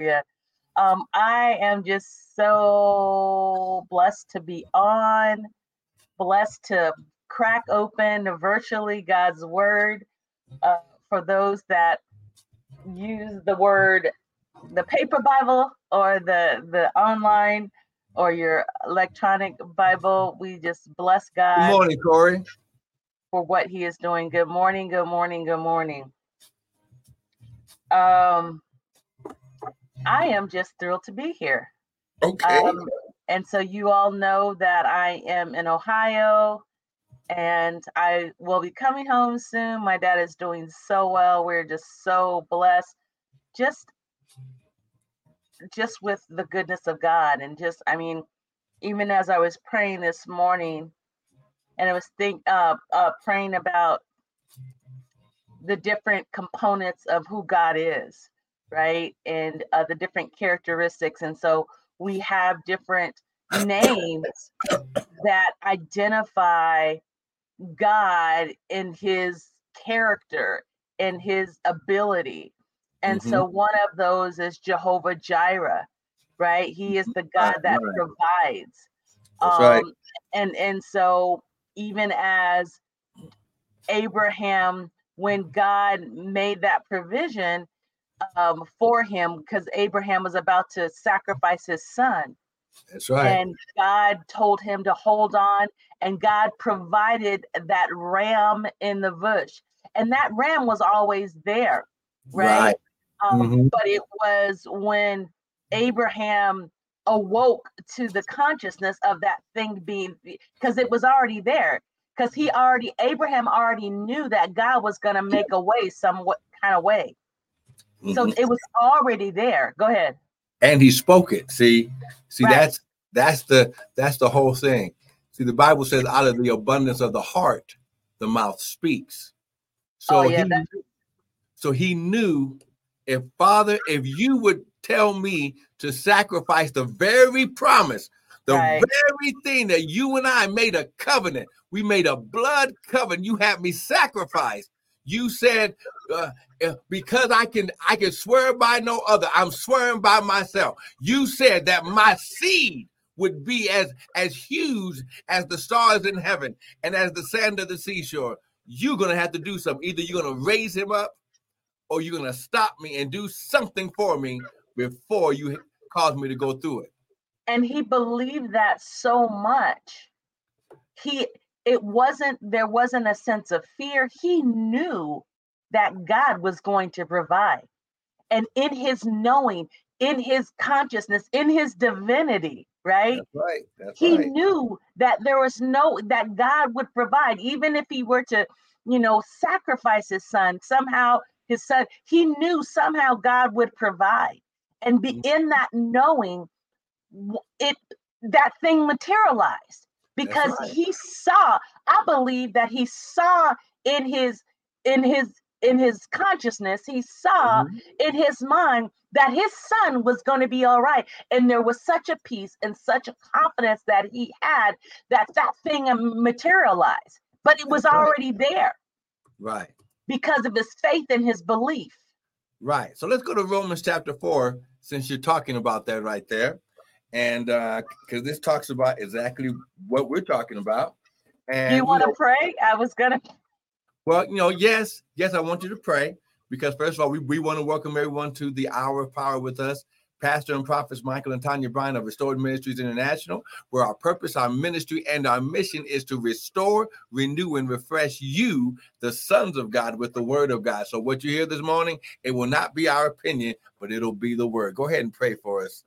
Yeah. I am just so blessed to be on, blessed to crack open virtually God's word for those that use the word, the paper Bible or the online or your electronic Bible. We just bless God. Good morning, Corey. For what he is doing. Good morning, good morning, good morning. I am just thrilled to be here. Okay. And so you all know that I am in Ohio and I will be coming home soon. My dad is doing so well. We're just so blessed. Just with the goodness of God. And just, I mean, even as I was praying this morning and I was praying about the different components of who God is, right? And the different characteristics. And so we have different names that identify God in his character and his ability. And so one of those is Jehovah Jireh, right? He is the God that provides. That's right. And so even as Abraham, when God made that provision for him, because Abraham was about to sacrifice his son. That's right. And God told him to hold on, and God provided that ram in the bush. And that ram was always there, right? But it was when Abraham awoke to the consciousness of that thing being, because it was already there, because Abraham already knew that God was going to make a way some kind of way. So it was already there. Go ahead. And he spoke it. See, right. that's the whole thing. See, the Bible says out of the abundance of the heart, the mouth speaks. So he knew, if Father, if you would tell me to sacrifice the very promise, the very thing that you and I made a covenant, we made a blood covenant. You had me sacrifice. You said, because I can swear by no other, I'm swearing by myself. You said that my seed would be as huge as the stars in heaven and as the sand of the seashore. You're going to have to do something. Either you're going to raise him up, or you're going to stop me and do something for me before you cause me to go through it. And he believed that so much. There wasn't a sense of fear. He knew that God was going to provide. And in his knowing, in his consciousness, in his divinity, right? That's right. He knew that that God would provide, even if he were to, sacrifice his son, he knew somehow God would provide. And in that knowing, that thing materialized because he saw, I believe that he saw in his consciousness, he saw in his mind that his son was going to be all right. And there was such a peace and such a confidence that he had that thing materialized, but it was already there. Right. Because of his faith and his belief. Right. So let's go to Romans chapter 4, since you're talking about that right there. And because this talks about exactly what we're talking about. And you want to pray? I was going to. Well, yes, I want you to pray. Because first of all, we want to welcome everyone to the Hour of Power with us. Pastor and Prophets Michael and Tanya Bryan of Restored Ministries International, where our purpose, our ministry, and our mission is to restore, renew, and refresh you, the sons of God, with the word of God. So what you hear this morning, it will not be our opinion, but it'll be the word. Go ahead and pray for us,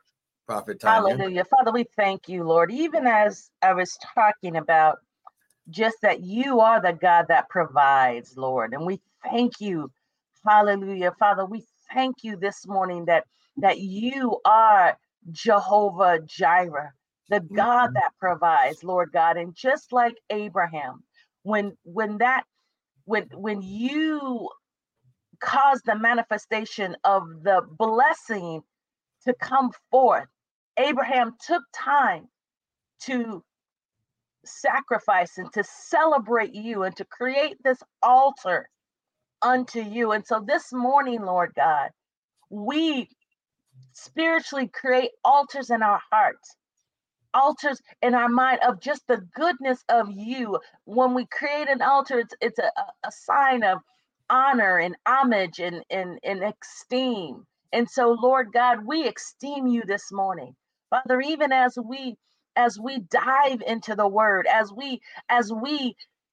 Prophet Tanya. Hallelujah. Father, we thank you, Lord. Even as I was talking about just that you are the God that provides, Lord. And we thank you. Hallelujah. Father, we thank you this morning that you are Jehovah Jireh, the God that provides, Lord God. And just like Abraham, when you caused the manifestation of the blessing to come forth, Abraham took time to sacrifice and to celebrate you and to create this altar unto you. And so this morning, Lord God, we spiritually create altars in our hearts, altars in our mind of just the goodness of you. When we create an altar, it's a sign of honor and homage and esteem. And so, Lord God, we esteem you this morning. Father, even as we dive into the word, as we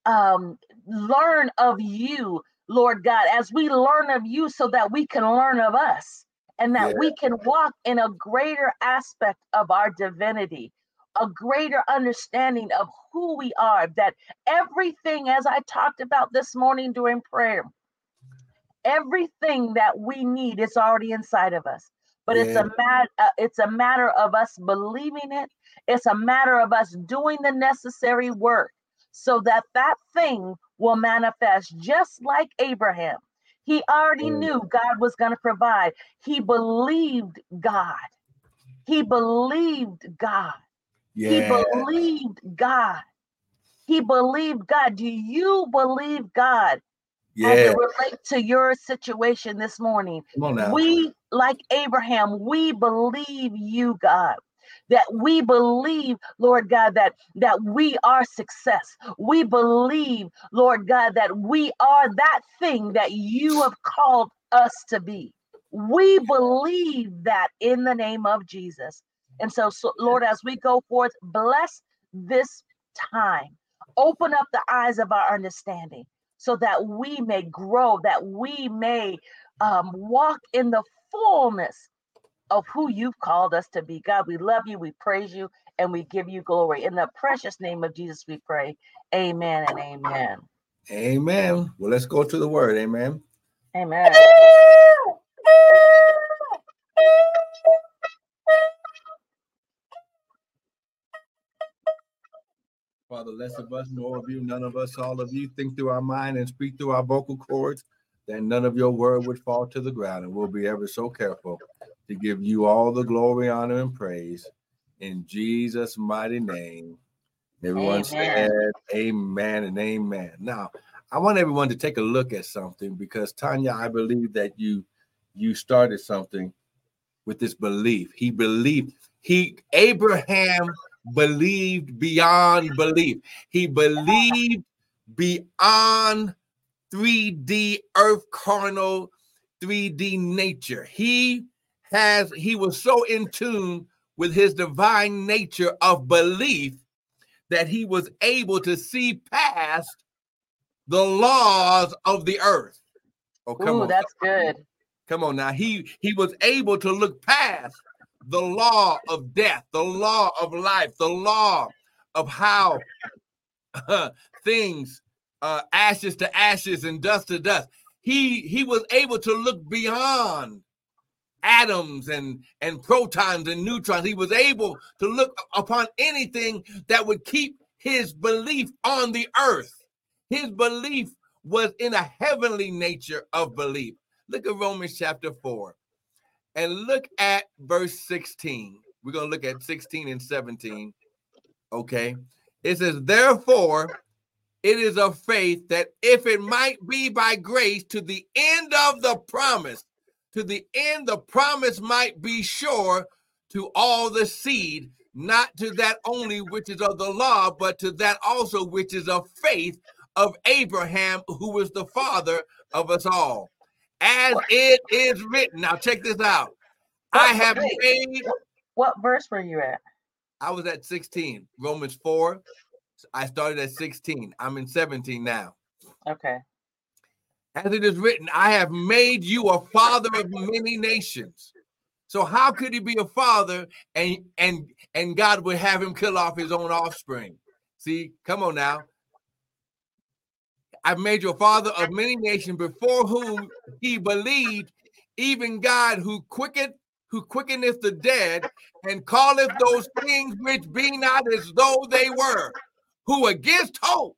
learn of you, Lord God, as we learn of you so that we can learn of us and that we can walk in a greater aspect of our divinity, a greater understanding of who we are, that everything, as I talked about this morning during prayer, everything that we need is already inside of us. But it's a matter of us believing it. It's a matter of us doing the necessary work so that that thing will manifest. Just like Abraham, he already knew God was going to provide. He believed God. He believed God. Yeah. He believed God. He believed God. Do you believe God? Yeah. As it relates to your situation this morning? We, like Abraham, we believe you, God. That we believe, Lord God, that we are success. We believe, Lord God, that we are that thing that you have called us to be. We believe that in the name of Jesus. And so Lord, as we go forth, bless this time. Open up the eyes of our understanding so that we may grow, that we may walk in the fullness of who you've called us to be. God, we love you, we praise you, and we give you glory. In the precious name of Jesus, we pray. Amen and amen. Amen. Well, let's go to the word. Amen. Amen. Father, less of us, more of you, none of us, all of you, think through our mind and speak through our vocal cords, that none of your word would fall to the ground. And we'll be ever so careful to give you all the glory, honor, and praise in Jesus' mighty name. Everyone said amen and amen. Now, I want everyone to take a look at something, because Tanya, I believe that you started something with this belief. He believed. Abraham believed beyond belief. He believed beyond 3D earth, carnal 3D nature. He was so in tune with his divine nature of belief that he was able to see past the laws of the earth. Oh, come on. That's good. Come on now. He was able to look past the law of death, the law of life, the law of how things ashes to ashes and dust to dust. He was able to look beyond atoms and protons and neutrons. He was able to look upon anything that would keep his belief on the earth. His belief was in a heavenly nature of belief. Look at Romans chapter 4 and look at verse 16. We're going to look at 16 and 17. Okay. It says, therefore, it is of faith that if it might be by grace, to the end of the promise, to the end the promise might be sure to all the seed, not to that only which is of the law, but to that also which is of faith of Abraham, who was the father of us all. As it is written. Now check this out. What verse were you at? I was at 16, Romans 4. I started at 16. I'm in 17 now. Okay. As it is written, I have made you a father of many nations. So how could he be a father and God would have him kill off his own offspring? See, come on now. I've made you a father of many nations, before whom he believed, even God who quickeneth the dead and calleth those things which be not as though they were, who against hope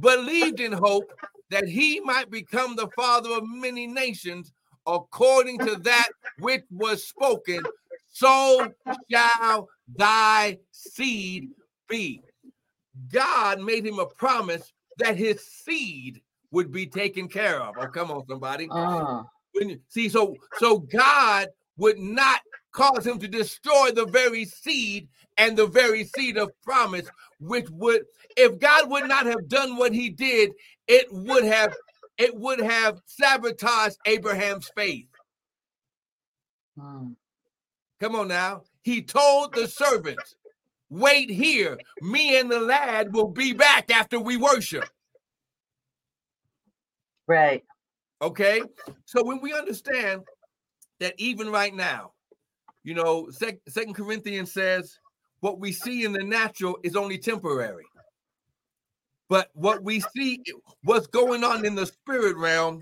believed in hope, that he might become the father of many nations, according to that which was spoken, so shall thy seed be. God made him a promise that his seed would be taken care of. Oh, come on, somebody. So God would not cause him to destroy the very seed and the very seed of promise, which would, if God would not have done what he did, it would have sabotaged Abraham's faith. Wow. Come on now. He told the servants, wait here. Me and the lad will be back after we worship. Right. Okay. So when we understand that even right now, you know, 2 Corinthians says what we see in the natural is only temporary. But what we see, what's going on in the spirit realm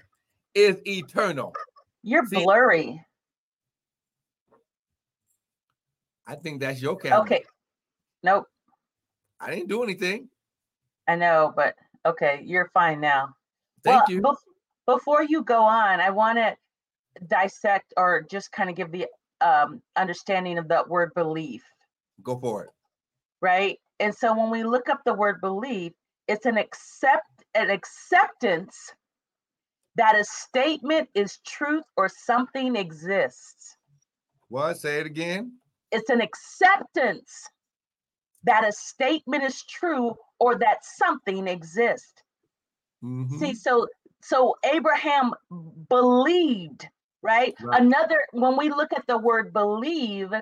is eternal. You're blurry. I think that's your camera. Okay. Nope. I didn't do anything. I know, but okay, you're fine now. Thank you. Before you go on, I want to dissect or just kind of give the understanding of that word belief. Go for it. Right? And so when we look up the word belief, it's an acceptance that a statement is truth or something exists. What? Say it again. It's an acceptance that a statement is true or that something exists. Mm-hmm. See, so Abraham believed, right? Another, when we look at the word believe,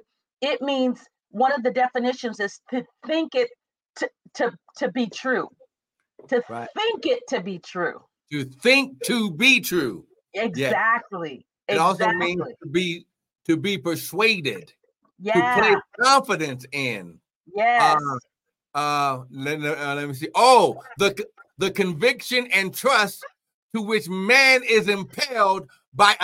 it means, one of the definitions is to think it to be true. To right. think it to be true. To think to be true. Exactly. Yeah. It also means to be persuaded. Yeah. To place confidence in. Yes. Let me see. Oh, the conviction and trust to which man is impelled by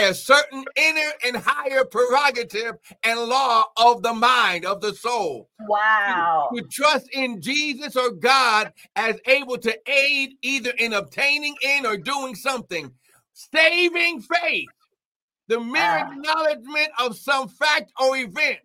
a certain inner and higher prerogative and law of the mind, of the soul. Wow. To trust in Jesus or God as able to aid either in obtaining in or doing something. Saving faith. The mere acknowledgement of some fact or event.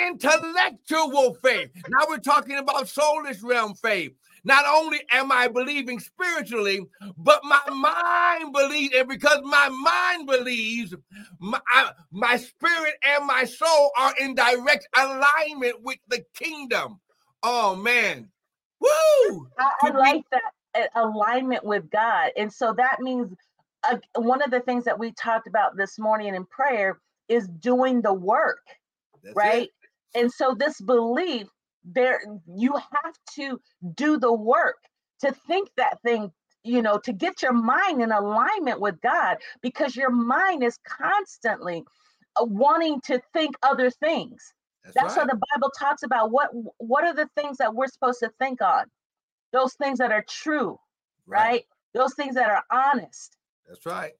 Intellectual faith. Now we're talking about soulless realm faith. Not only am I believing spiritually, but my mind believes, and because my mind believes, my spirit and my soul are in direct alignment with the kingdom. Oh, man. Woo! I like that alignment with God. And so that means one of the things that we talked about this morning in prayer is doing the work. That's right? It. And so this belief, there you have to do the work to think that thing, you know, to get your mind in alignment with God, because your mind is constantly wanting to think other things. That's right. What the Bible talks about. What are the things that we're supposed to think on? Those things that are true, right? Those things that are honest. That's right.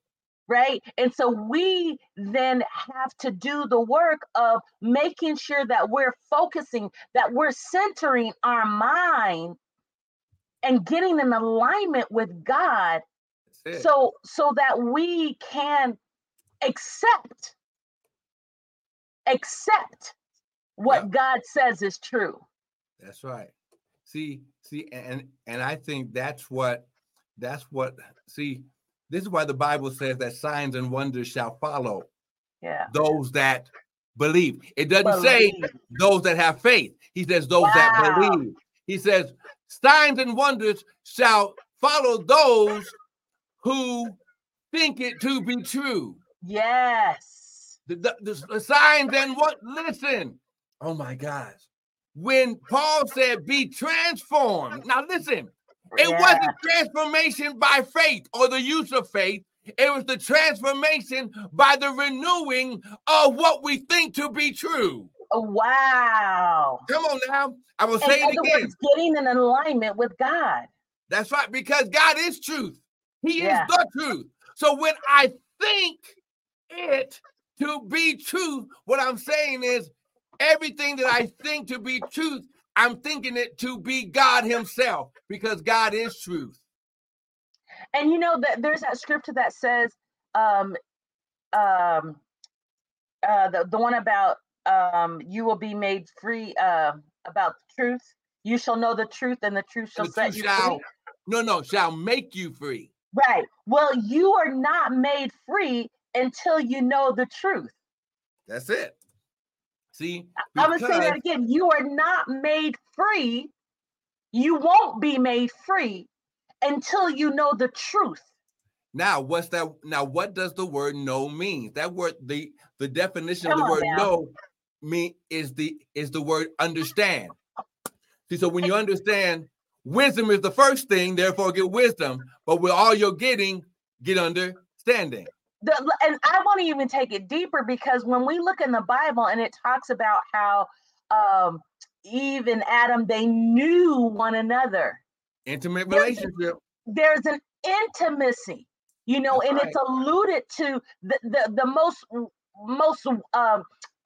Right. And so we then have to do the work of making sure that we're focusing, that we're centering our mind and getting in alignment with God so that we can accept what God says is true. That's right. See, and I think that's what this is why the Bible says that signs and wonders shall follow those that believe. It doesn't say those that have faith. He says those that believe. He says signs and wonders shall follow those who think it to be true. Yes. The signs and what? Listen. Oh, my gosh. When Paul said be transformed. Now, listen. It wasn't transformation by faith or the use of faith. It was the transformation by the renewing of what we think to be true. Oh, wow. Come on now. I will say it again. Words, getting in alignment with God. That's right, because God is truth. He is the truth. So when I think it to be truth, what I'm saying is everything that I think to be truth, I'm thinking it to be God himself, because God is truth. And you know that there's that scripture that says, the one about you will be made free about the truth. You shall know the truth, and the truth shall set you free. No, shall make you free. Right. Well, you are not made free until you know the truth. That's it. See, I'm going to say that again. You are not made free. You won't be made free until you know the truth. Now, what's that? Now, what does the word "know" mean? That word, the definition of the word "know" mean is the word "understand." See, so when you understand, wisdom is the first thing. Therefore, get wisdom. But with all you're getting, get understanding. And I want to even take it deeper, because when we look in the Bible and it talks about how Eve and Adam, they knew one another. Intimate relationship. There's an intimacy, you know, that's and right. It's alluded to the most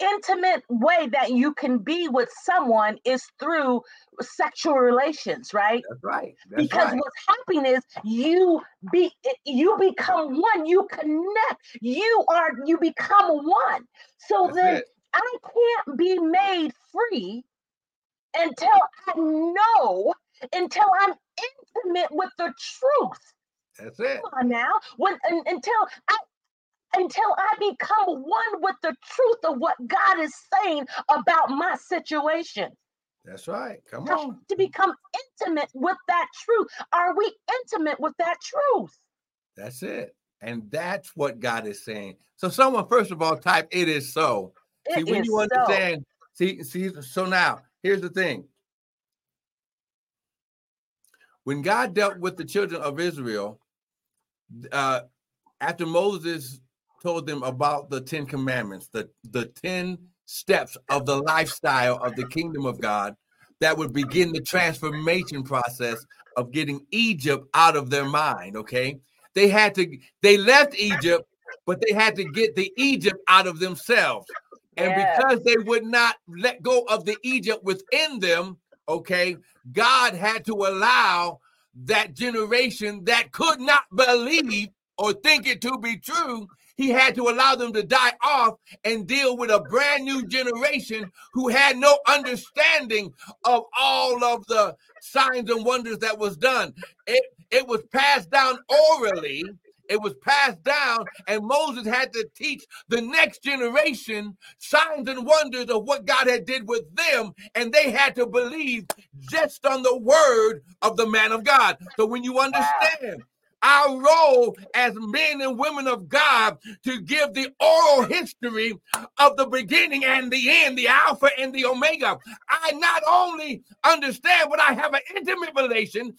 intimate way that you can be with someone is through sexual relations, right? That's right. That's because right. What's happening is you become one, you connect, you become one. So that's then it. I can't be made free until I'm intimate with the truth. That's it. Come on now, until I become one with the truth of what God is saying about my situation. That's right. Come on. To become intimate with that truth. Are we intimate with that truth? That's it. And that's what God is saying. So someone, first of all, type, "It is so." See, when you understand, see, so now, here's the thing. When God dealt with the children of Israel, after Moses told them about the 10 commandments, the 10 steps of the lifestyle of the kingdom of God that would begin the transformation process of getting Egypt out of their mind, okay? They left Egypt, but they had to get the Egypt out of themselves. And because they would not let go of the Egypt within them, okay, God had to allow that generation that could not believe or think it to be true, he had to allow them to die off and deal with a brand new generation who had no understanding of all of the signs and wonders that was done. It was passed down orally. It was passed down, and Moses had to teach the next generation signs and wonders of what God had did with them, and they had to believe just on the word of the man of God. So when you understand our role as men and women of God to give the oral history of the beginning and the end, the Alpha and the Omega, I not only understand, but I have an intimate relation.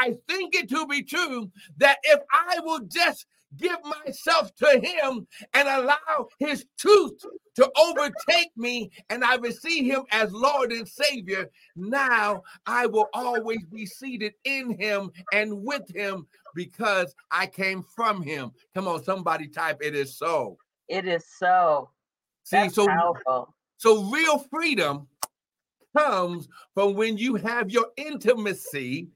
I think it to be true that if I will just give myself to him and allow his truth to overtake me, and I receive him as Lord and Savior, now I will always be seated in him and with him because I came from him. Come on, somebody type, "It is so." It is so. That's powerful. So real freedom comes from when you have your intimacy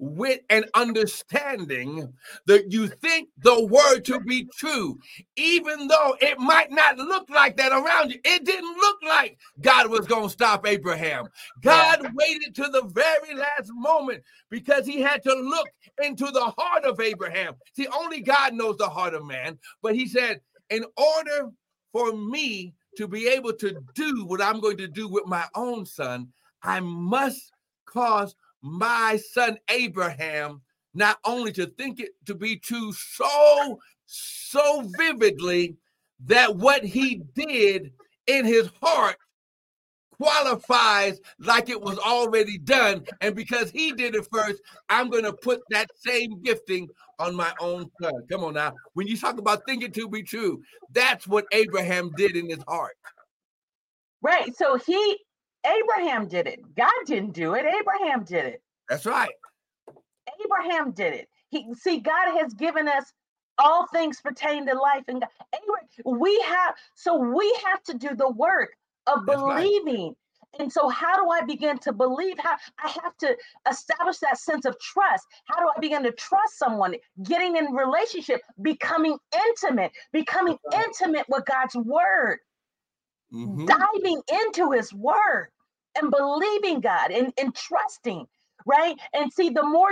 with an understanding that you think the word to be true, even though it might not look like that around you. It didn't look like God was going to stop Abraham. God waited to the very last moment because he had to look into the heart of Abraham. See, only God knows the heart of man, but he said, in order for me to be able to do what I'm going to do with my own son, I must cause my son Abraham not only to think it to be true so vividly that what he did in his heart qualifies like it was already done. And because he did it first, I'm going to put that same gifting on my own son. Come on now. When you talk about thinking to be true, that's what Abraham did in his heart. Right. So Abraham did it. God didn't do it. Abraham did it. That's right. Abraham did it. God has given us all things pertaining to life. And we have to do the work of believing. Right. And so how do I begin to believe? How I have to establish that sense of trust. How do I begin to trust someone? Getting in relationship, becoming intimate with God's word, diving into his word and believing God and trusting. Right. And see, the more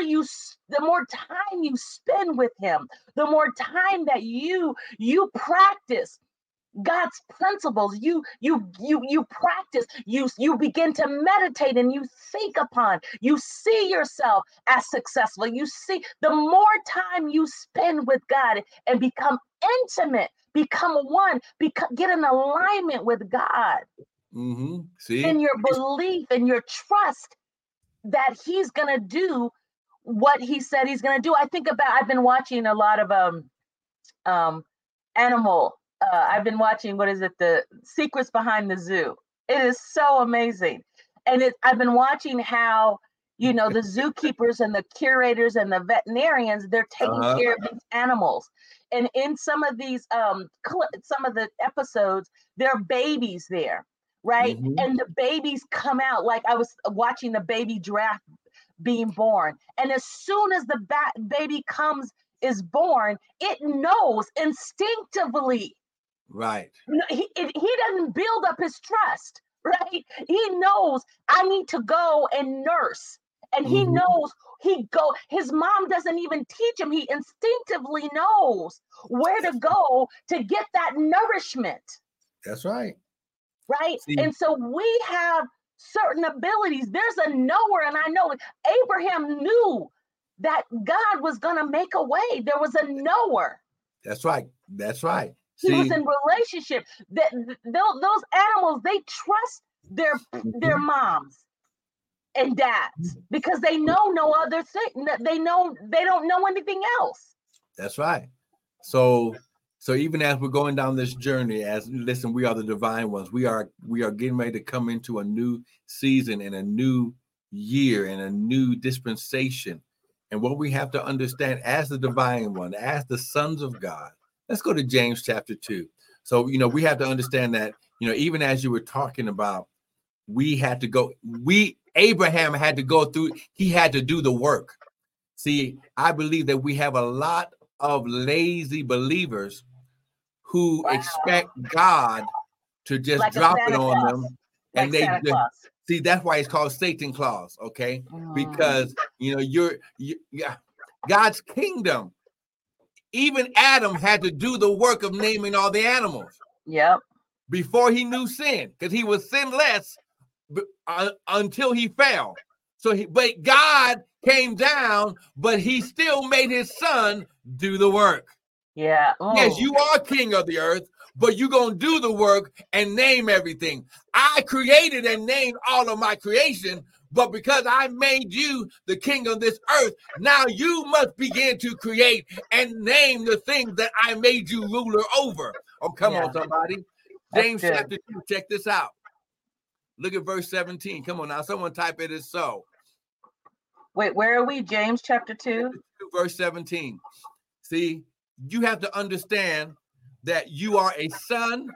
time you spend with him, the more time that you practice God's principles you practice, you begin to meditate and you think upon. You see yourself as successful. You see, the more time you spend with God and become intimate, become one, get in alignment with God. Mm-hmm. See? In your belief and your trust that he's gonna do what he said he's gonna do. I've been watching a lot of I've been watching, The Secrets Behind the Zoo. It is so amazing. And I've been watching how, the zookeepers and the curators and the veterinarians, they're taking care of these animals. And in some of these, some of the episodes, there are babies there, right? Mm-hmm. And the babies come out, like I was watching the baby giraffe being born. And as soon as the baby is born, it knows instinctively. Right. He doesn't build up his trust, right? He knows I need to go and nurse. And he knows his mom doesn't even teach him. He instinctively knows where to go to get that nourishment. That's right. Right. See. And so we have certain abilities. There's a knower, and I know Abraham knew that God was going to make a way. There was a knower. That's right. That's right. See? He was in relationship. Those animals, they trust their moms and dads because they know no other thing. They don't know anything else. That's right. So even as we're going down this journey, we are the divine ones. We are getting ready to come into a new season and a new year and a new dispensation. And what we have to understand as the divine one, as the sons of God, let's go to James chapter 2. So, we have to understand that, even as you were talking about, Abraham had to go through, he had to do the work. See, I believe that we have a lot of lazy believers who expect God to just drop it on them. And see, that's why it's called Satan Claus, okay? Because, God's kingdom, even Adam had to do the work of naming all the animals. Yep. Before he knew sin, because he was sinless until he fell. But God came down, but he still made his son do the work. Yeah. Oh. Yes, you are king of the earth, but you're going to do the work and name everything. I created and named all of my creation, but because I made you the king of this earth, now you must begin to create and name the things that I made you ruler over. Oh, come on, somebody. James chapter 2, check this out. Look at verse 17. Come on now, someone type it as so. Wait, where are we? James chapter 2? Verse 17. See, you have to understand that you are a son.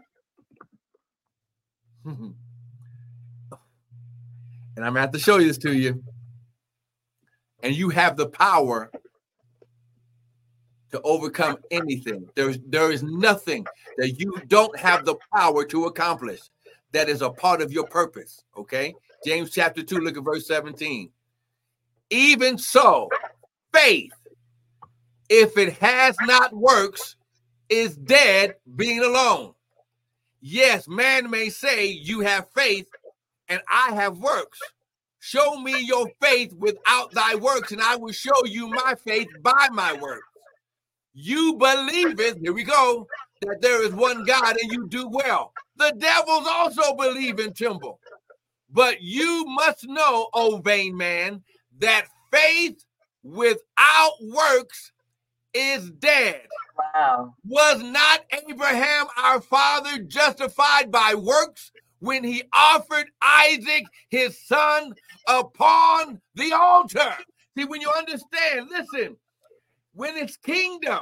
And I'm going to have to show this to you. And you have the power to overcome anything. There is nothing that you don't have the power to accomplish. That is a part of your purpose. Okay. James chapter 2, look at verse 17. Even so, faith, if it has not works, is dead being alone. Yes, man may say you have faith and I have works. Show me your faith without thy works and I will show you my faith by my works. You believe it, here we go, that there is one God and you do well. The devils also believe in temple. But you must know, O vain man, that faith without works is dead. Wow. Was not Abraham our father justified by works when he offered Isaac his son upon the altar? See, when you understand, listen, when it's kingdom,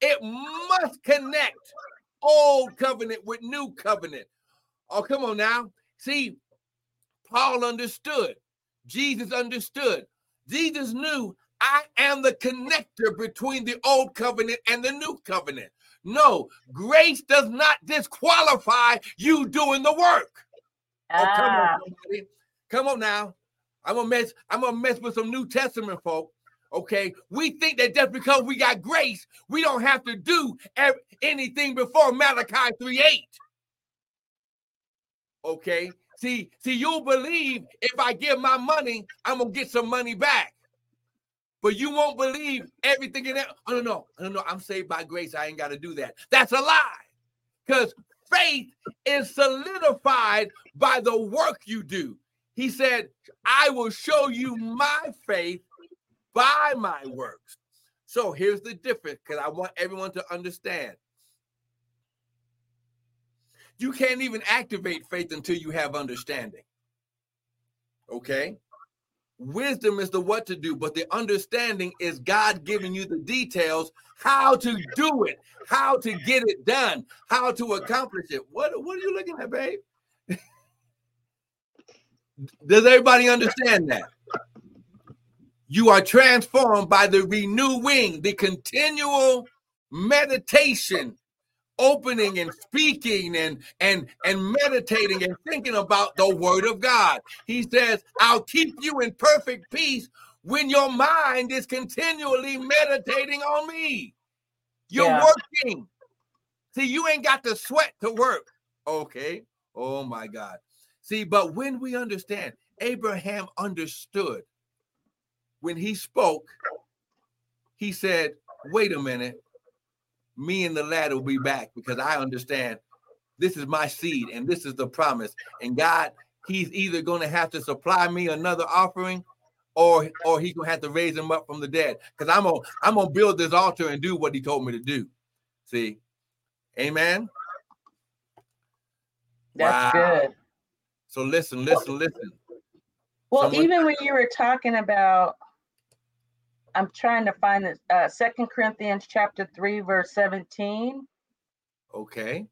it must connect old covenant with new covenant. Oh, come on now. See, Paul understood. Jesus understood. Jesus knew, I am the connector between the old covenant and the new covenant. No, grace does not disqualify you doing the work. Oh, come on, somebody. Come on now. I'm gonna mess with some New Testament folk. Okay, we think that just because we got grace, we don't have to do anything before Malachi 3:8. Okay, see, you'll believe if I give my money, I'm gonna get some money back, but you won't believe everything in that. No, I'm saved by grace. I ain't got to do that. That's a lie, because faith is solidified by the work you do. He said, "I will show you my faith by my works." So here's the difference, because I want everyone to understand. You can't even activate faith until you have understanding. Okay? Wisdom is the what to do, but the understanding is God giving you the details, how to do it, how to get it done, how to accomplish it. What are you looking at, babe? Does everybody understand that? You are transformed by the renewing, the continual meditation, opening and speaking and meditating and thinking about the word of God. He says, I'll keep you in perfect peace when your mind is continually meditating on me. You're working. See, you ain't got to sweat to work. Okay. Oh my God. See, but when we understand, Abraham understood. When he spoke, he said, wait a minute, me and the lad will be back, because I understand this is my seed and this is the promise. And God, he's either going to have to supply me another offering or he's going to have to raise him up from the dead, because I'm going to build this altar and do what he told me to do. See? Amen? That's good. So listen. Well, even when you were talking about, I'm trying to find this, 2 Corinthians chapter 3, verse 17. Okay.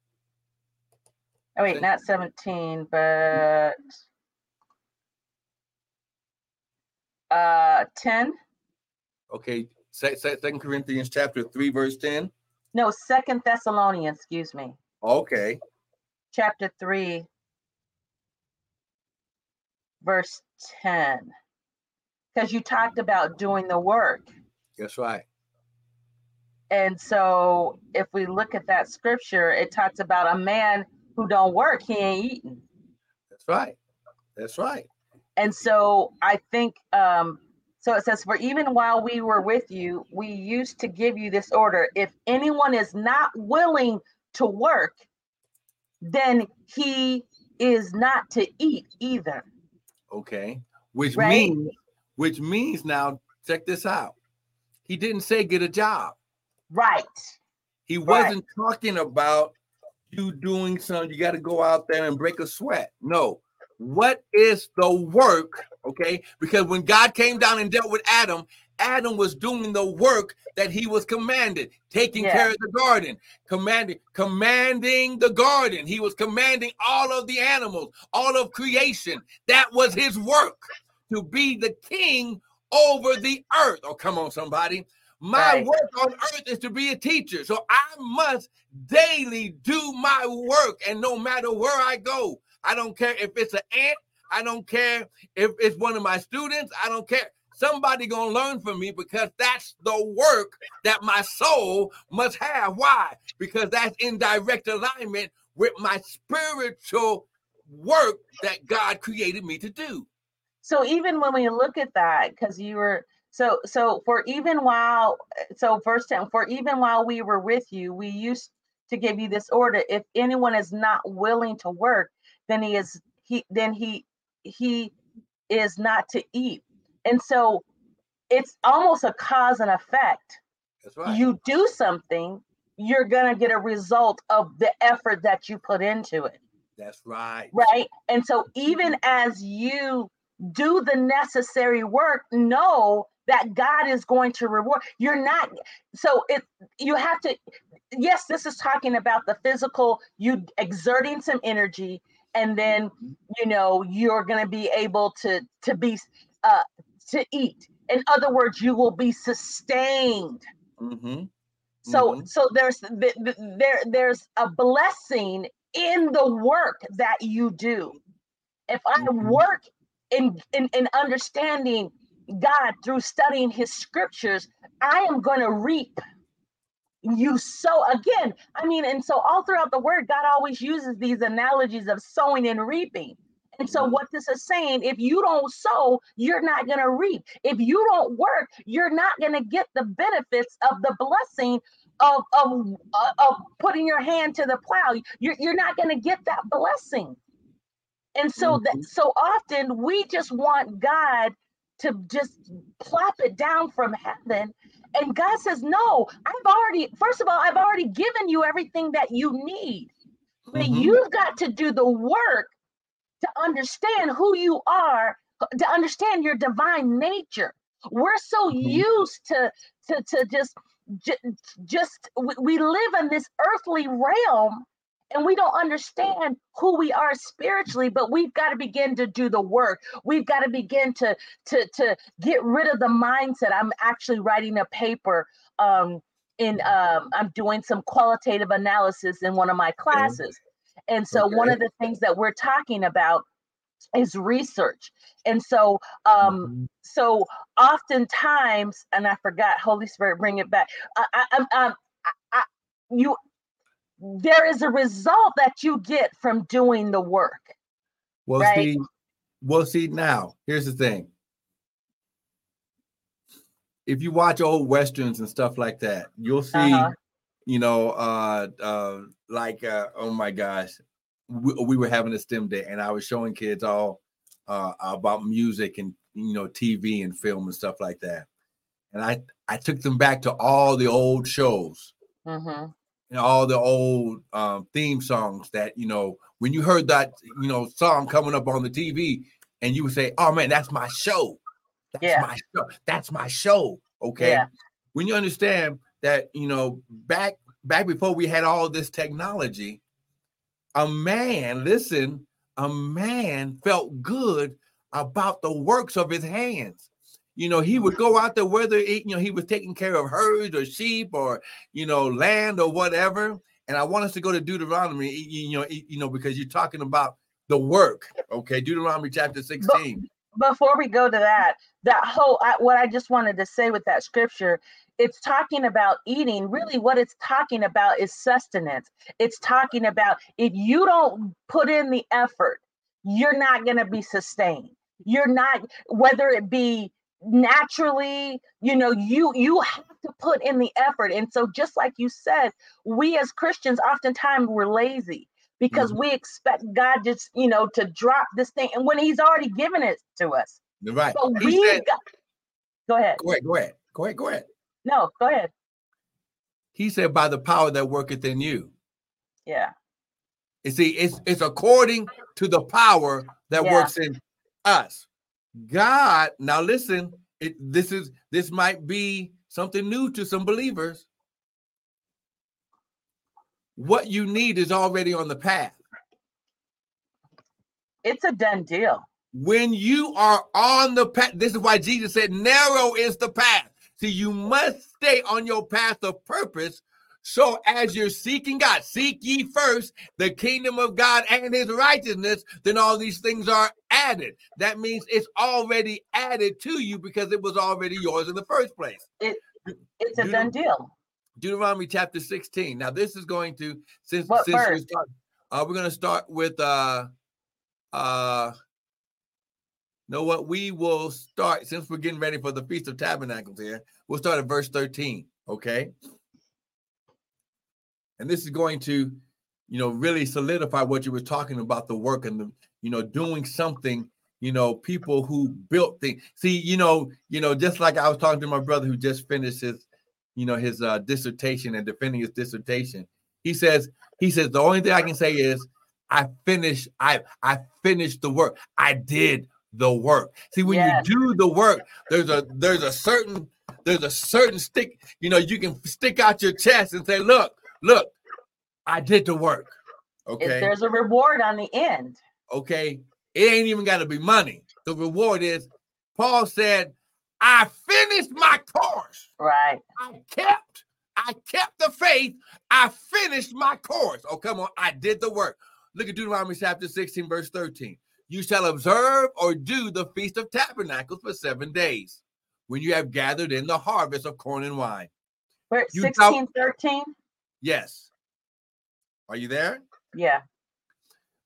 Oh, wait, not 17, but 10. Okay, 2 Corinthians chapter 3, verse 10. No, 2 Thessalonians, excuse me. Okay. Chapter 3, verse 10. Because you talked about doing the work. That's right. And so if we look at that scripture, it talks about a man who don't work, he ain't eating. That's right. And so I think, so it says, for even while we were with you, we used to give you this order. If anyone is not willing to work, then he is not to eat either. Okay. Which means now, check this out. He didn't say get a job. Right. He wasn't talking about you doing something. You got to go out there and break a sweat. No. What is the work? Okay. Because when God came down and dealt with Adam, Adam was doing the work that he was commanded, taking care of the garden, commanding the garden. He was commanding all of the animals, all of creation. That was his work, to be the king over the earth. Oh, come on, somebody. My work on earth is to be a teacher. So I must daily do my work. And no matter where I go, I don't care if it's an ant. I don't care if it's one of my students. I don't care. Somebody gonna learn from me, because that's the work that my soul must have. Why? Because that's in direct alignment with my spiritual work that God created me to do. So even when we look at that, because you were verse 10, for even while we were with you, we used to give you this order. If anyone is not willing to work, then he is not to eat. And so it's almost a cause and effect. That's right. You do something, you're going to get a result of the effort that you put into it. That's right. Right. And so even as you do the necessary work, know that God is going to reward. You're not. So you have to. Yes, this is talking about the physical, you exerting some energy, and then, you're going to be able to eat. In other words, you will be sustained. Mm-hmm. So there's a blessing in the work that you do. If I work in understanding God through studying his scriptures, I am going to reap. You sow again. I mean, and so all throughout the word, God always uses these analogies of sowing and reaping. And so what this is saying, if you don't sow, you're not going to reap. If you don't work, you're not going to get the benefits of the blessing of putting your hand to the plow. You're not going to get that blessing. And so that, so often we just want God to just plop it down from heaven. And God says, no, I've already given you everything that you need. But you've got to do the work to understand who you are, to understand your divine nature. We're so used to just we live in this earthly realm and we don't understand who we are spiritually, but we've got to begin to do the work. We've got to begin to get rid of the mindset. I'm actually writing a paper I'm doing some qualitative analysis in one of my classes. And so one of the things that we're talking about is research. And so, so oftentimes, and I forgot, Holy Spirit, bring it back. There is a result that you get from doing the work. Well, right? See now, here's the thing. If you watch old Westerns and stuff like that, you'll see, oh my gosh, we were having a STEM day and I was showing kids all about music and, TV and film and stuff like that. And I took them back to all the old shows. Mm-hmm. And all the old theme songs that, when you heard that, song coming up on the TV and you would say, oh, man, that's my show. That's my show. Okay. Yeah. When you understand that, back before we had all this technology, a man felt good about the works of his hands. He would go out there, whether he was taking care of herds or sheep or, land or whatever. And I want us to go to Deuteronomy, because you're talking about the work. Okay. Deuteronomy chapter 16. Before we go to that whole, what I just wanted to say with that scripture, it's talking about eating. Really what it's talking about is sustenance. It's talking about if you don't put in the effort, you're not going to be sustained. You're not, whether it be naturally, you have to put in the effort. And so just like you said, we as Christians oftentimes we're lazy because we expect God just, to drop this thing. And when he's already given it to us. You're right. So go ahead. Go ahead. No, go ahead. He said, by the power that worketh in you. Yeah. You see, it's according to the power that works in us. God, now listen, this might be something new to some believers. What you need is already on the path. It's a done deal. When you are on the path, this is why Jesus said, narrow is the path. See, you must stay on your path of purpose. So as you're seeking God, seek ye first the kingdom of God and his righteousness, then all these things are added. That means it's already added to you because it was already yours in the first place. It's a done deal. Deuteronomy chapter 16. Now this is going to, we're going to start with, since we're getting ready for the Feast of Tabernacles here, we'll start at verse 13, okay? And this is going to, really solidify what you were talking about, the work and the, doing something, people who built things. See, just like I was talking to my brother who just finished his dissertation and defending his dissertation. He says, the only thing I can say is I finished the work. I did the work. See, when you do the work, there's a certain stick, you can stick out your chest and say, look, I did the work. Okay. If there's a reward on the end. Okay. It ain't even got to be money. The reward is, Paul said, I finished my course. Right. I kept the faith. I finished my course. Oh, come on. I did the work. Look at Deuteronomy chapter 16, verse 13. You shall observe or do the Feast of Tabernacles for 7 days. when you have gathered in the harvest of corn and wine. We're at 16:13. Yes. Are you there? Yeah.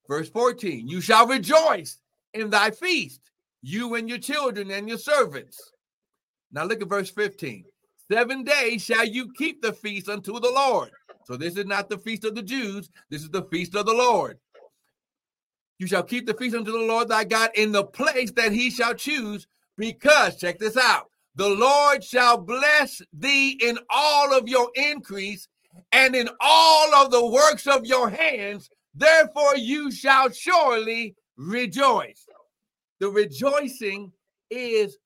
Verse 14, you shall rejoice in thy feast, you and your children and your servants. Now look at verse 15. 7 days shall you keep the feast unto the Lord. So this is not the feast of the Jews. This is the feast of the Lord. You shall keep the feast unto the Lord thy God in the place that he shall choose, because, check this out, the Lord shall bless thee in all of your increase and in all of the works of your hands. Therefore, you shall surely rejoice. The rejoicing is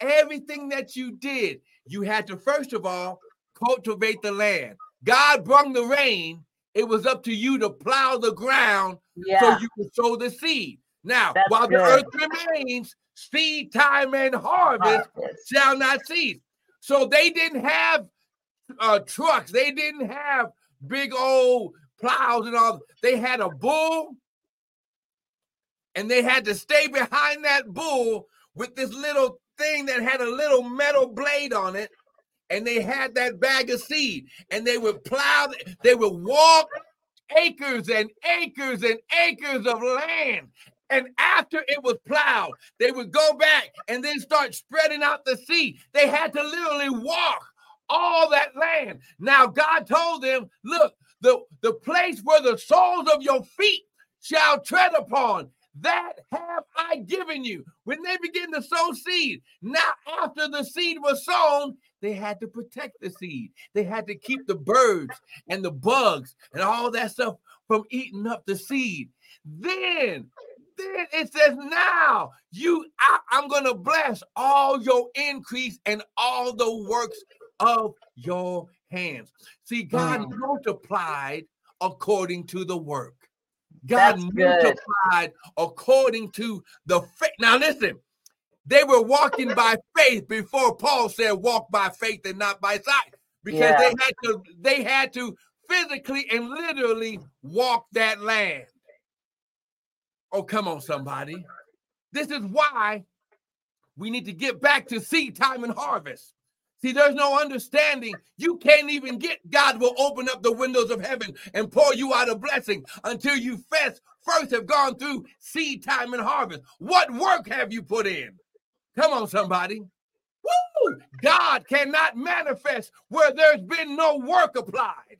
everything that you did. You had to, first of all, cultivate the land. God brought the rain. It was up to you to plow the ground so you could sow the seed. Now, that's while good. The earth remains, seed time and harvest shall not cease. So they didn't have trucks. They didn't have big old plows and all. They had a bull, and they had to stay behind that bull with this little thing that had a little metal blade on it. And they had that bag of seed, and they would plow, they would walk acres and acres and acres of land. And after it was plowed, they would go back and then start spreading out the seed. They had to literally walk all that land. Now God told them, look, the place where the soles of your feet shall tread upon, that have I given you. When they begin to sow seed, now after the seed was sown, they had to protect the seed. They had to keep the birds and the bugs and all that stuff from eating up the seed. Then it says, now I'm going to bless all your increase and all the works of your hands. See, God multiplied according to the work. God multiplied according to the faith. Now listen, they were walking by faith before Paul said walk by faith and not by sight, because they had to physically and literally walk that land. Oh, come on, somebody. This is why we need to get back to seed time and harvest. See, there's no understanding. You can't even get God will open up the windows of heaven and pour you out a blessing until you first have gone through seed time and harvest. What work have you put in? Come on, somebody. Woo! God cannot manifest where there's been no work applied.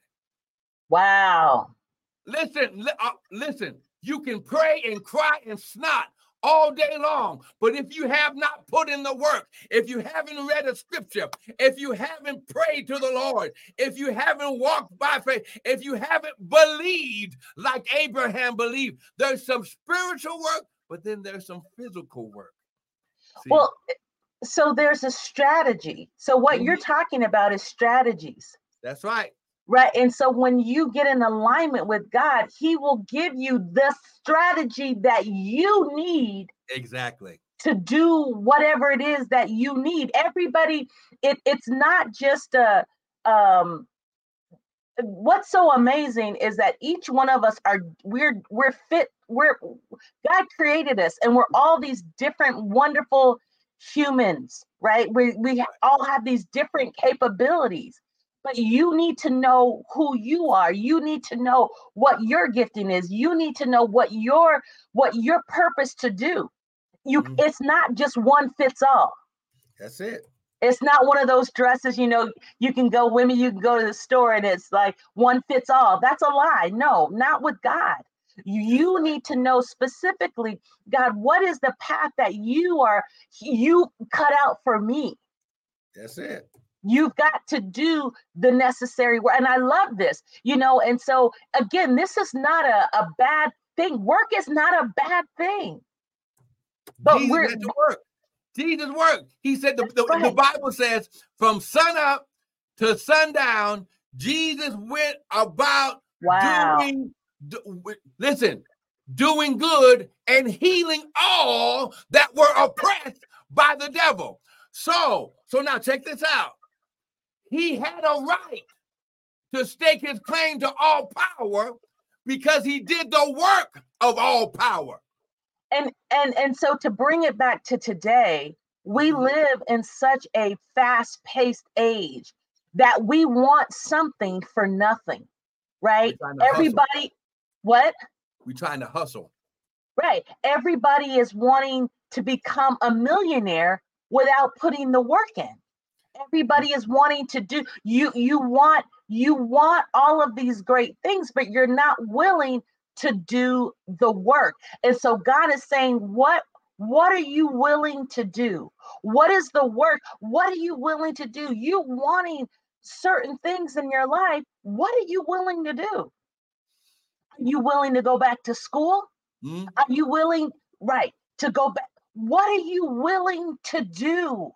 Wow. Listen, you can pray and cry and snot all day long, but if you have not put in the work, if you haven't read a scripture, if you haven't prayed to the Lord, if you haven't walked by faith, if you haven't believed like Abraham believed, there's some spiritual work, but then there's some physical work. See? Well, so there's a strategy. So what you're talking about is strategies. That's right. Right. And so when you get in alignment with God, he will give you the strategy that you need. Exactly. To do whatever it is that you need. Everybody, it's not just what's so amazing is that each one of us we're fit. God created us, and we're all these different wonderful humans, right? We all have these different capabilities. But you need to know who you are. You need to know what your gifting is. You need to know what your purpose to do. It's not just one fits all. That's it. It's not one of those dresses, you can go women, you can go to the store and it's like one fits all. That's a lie. No, not with God. You need to know specifically, God, what is the path that you cut out for me? That's it. You've got to do the necessary work. And I love this, and so again, this is not a bad thing. Work is not a bad thing. But Jesus worked. He said, the Bible says from sunup to sundown, Jesus went about doing good and healing all that were oppressed by the devil. So now check this out. He had a right to stake his claim to all power because he did the work of all power. And so to bring it back to today, We live in such a fast-paced age that we want something for nothing, right? Everybody, what? We're trying to hustle. Right. Everybody is wanting to become a millionaire without putting the work in. Everybody is wanting to do, you want all of these great things, but you're not willing to do the work. And so God is saying, what are you willing to do? What is the work? What are you willing to do? You wanting certain things in your life. What are you willing to do? Are you willing to go back to school? Mm-hmm. Are you willing, right, to go back? What are you willing to do?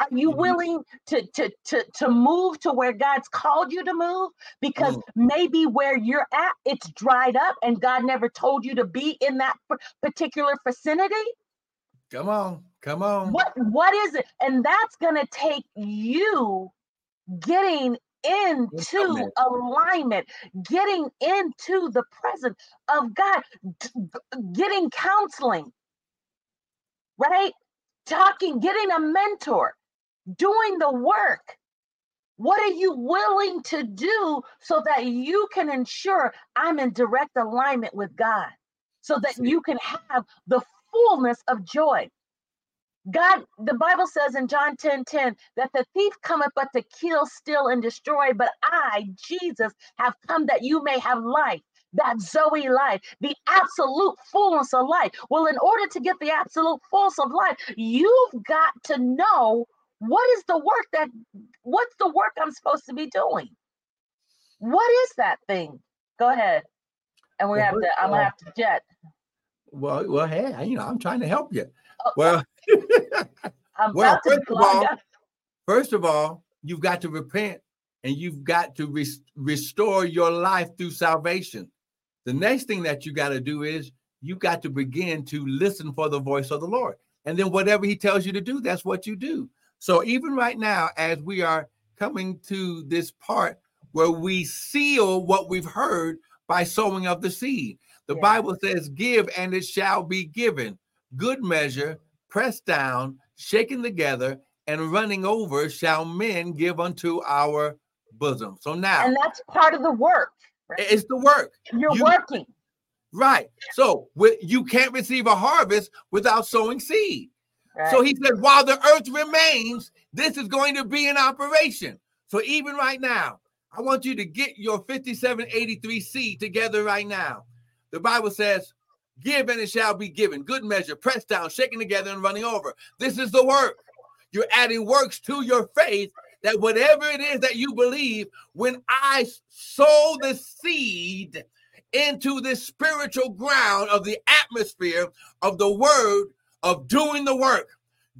Are you willing to move to where God's called you to move? Because maybe where you're at, it's dried up and God never told you to be in that particular vicinity. Come on. What is it? And that's going to take you getting into alignment, getting into the presence of God, getting counseling, right? Talking, getting a mentor, doing the work. What are you willing to do so that you can ensure I'm in direct alignment with God, so that you can have the fullness of joy? God, the Bible says in John 10:10 that the thief cometh but to kill, steal, and destroy. But I, Jesus, have come that you may have life, that Zoe life, the absolute fullness of life. Well, in order to get the absolute fullness of life, you've got to know what's the work I'm supposed to be doing? What is that thing? Go ahead. And I'm gonna have to jet. Well, hey, I'm trying to help you. First of all, you've got to repent and you've got to restore your life through salvation. The next thing that you got to do is you got to begin to listen for the voice of the Lord. And then whatever he tells you to do, that's what you do. So even right now, as we are coming to this part where we seal what we've heard by sowing of the seed, the Bible says, give and it shall be given. Good measure, pressed down, shaken together, and running over shall men give unto our bosom. So now. And that's part of the work. Right? It's the work. You're working. Right. So you can't receive a harvest without sowing seed. Right. So he said, while the earth remains, this is going to be in operation. So even right now, I want you to get your 5783C together right now. The Bible says, give and it shall be given. Good measure, pressed down, shaken together, and running over. This is the work. You're adding works to your faith, that whatever it is that you believe, when I sow the seed into this spiritual ground of the atmosphere of the word of doing the work.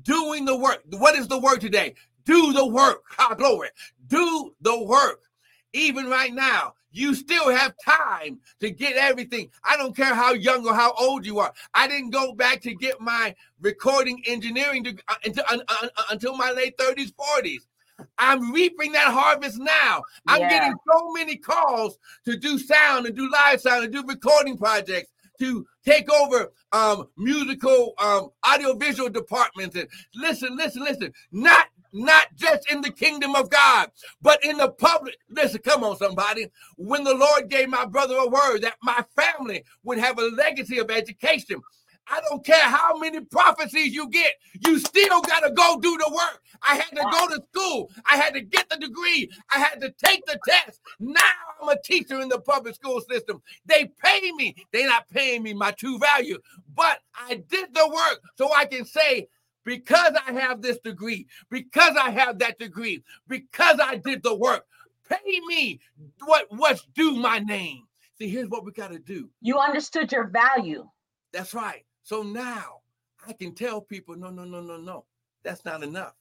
What is the word today? Do the work. Ah, glory. Do the work. Even right now, you still have time to get everything. I don't care how young or how old you are. I didn't go back to get my recording engineering until my late 30s, 40s. I'm reaping that harvest now. I'm getting so many calls to do sound and do live sound and do recording projects, to take over musical, audiovisual departments. And listen, not just in the kingdom of God, but in the public. Listen, come on, somebody. When the Lord gave my brother a word that my family would have a legacy of education, I don't care how many prophecies you get, you still got to go do the work. I had to go to school. I had to get the degree. I had to take the test. Now I'm a teacher in the public school system. They pay me. They're not paying me my true value, but I did the work, so I can say, because I have this degree, because I have that degree, because I did the work, pay me what's due my name. See, here's what we got to do. You understood your value. That's right. So now I can tell people, no, that's not enough.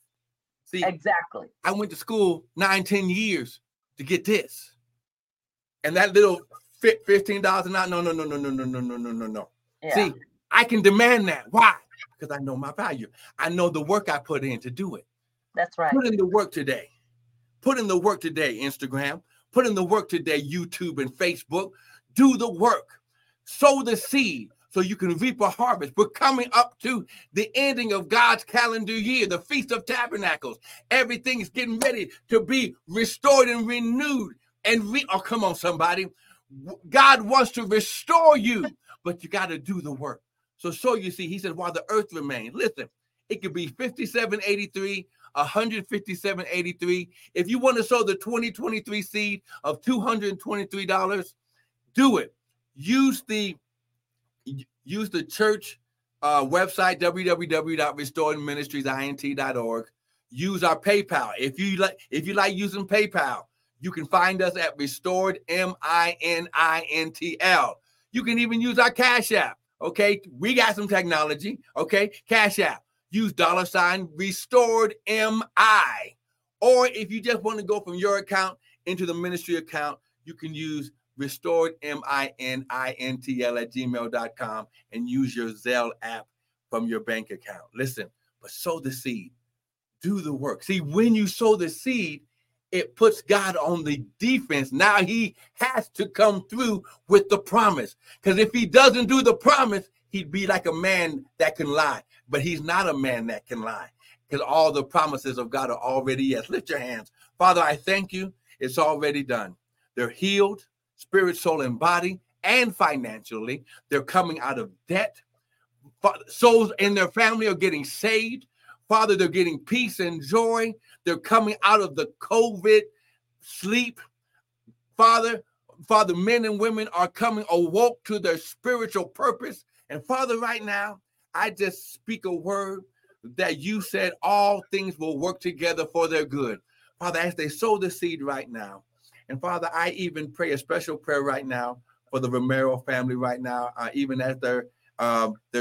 See, exactly. I went to school 9-10 years to get this. And that little $15 an hour, no. Yeah. See, I can demand that. Why? Because I know my value. I know the work I put in to do it. That's right. Put in the work today. Put in the work today, Instagram. Put in the work today, YouTube and Facebook. Do the work. Sow the seed. so you can reap a harvest. We're coming up to the ending of God's calendar year, the Feast of Tabernacles. Everything is getting ready to be restored and renewed. Oh, come on, somebody. God wants to restore you, but you got to do the work. So you see, he said, while the earth remains. Listen, it could be 5783, 15783. If you want to sow the 2023 seed of $223, do it. Use the church website, www.restoredministriesint.org. Use our PayPal. If you like using PayPal, you can find us at Restored MININTL. You can even use our Cash App. Okay, we got some technology. Okay, Cash App. Use $ Restored MI. Or if you just want to go from your account into the ministry account, you can use Restored MININTL at gmail.com and use your Zelle app from your bank account. Listen, but sow the seed. Do the work. See, when you sow the seed, it puts God on the defense. Now he has to come through with the promise. Because if he doesn't do the promise, he'd be like a man that can lie. But he's not a man that can lie. Because all the promises of God are already yes. Lift your hands. Father, I thank you. It's already done. They're healed, spirit, soul, and body, and financially. They're coming out of debt. Souls in their family are getting saved. Father, they're getting peace and joy. They're coming out of the COVID sleep. Father, men and women are coming awoke to their spiritual purpose. And Father, right now, I just speak a word that you said all things will work together for their good. Father, as they sow the seed right now, and Father, I even pray a special prayer right now for the Romero family right now, even as their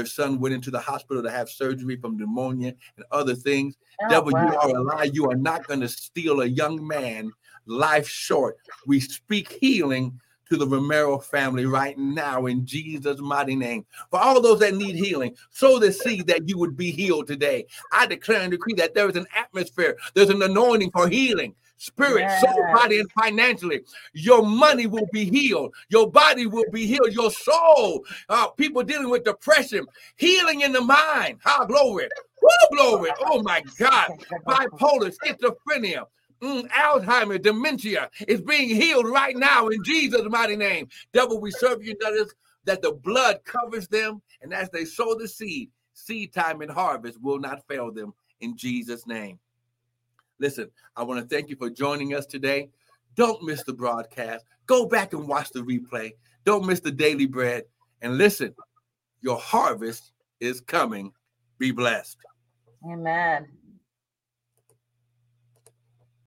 son went into the hospital to have surgery from pneumonia and other things. Devil, wow. You are a lie. You are not going to steal a young man's life short. We speak healing to the Romero family right now in Jesus' mighty name. For all those that need healing, sow the seed that you would be healed today. I declare and decree that there is an atmosphere. There's an anointing for healing. Spirit, yes. Soul, body, and financially. Your money will be healed. Your body will be healed. Your soul, people dealing with depression, healing in the mind. How glory. What glory. Oh, my God. Bipolar, schizophrenia. Alzheimer's, dementia is being healed right now in Jesus' mighty name. Devil, we serve you notice that the blood covers them, and as they sow the seed time and harvest will not fail them in Jesus' name. Listen, I want to thank you for joining us today. Don't miss the broadcast. Go back and watch the replay. Don't miss the Daily Bread. And listen, your harvest is coming. Be blessed. Amen.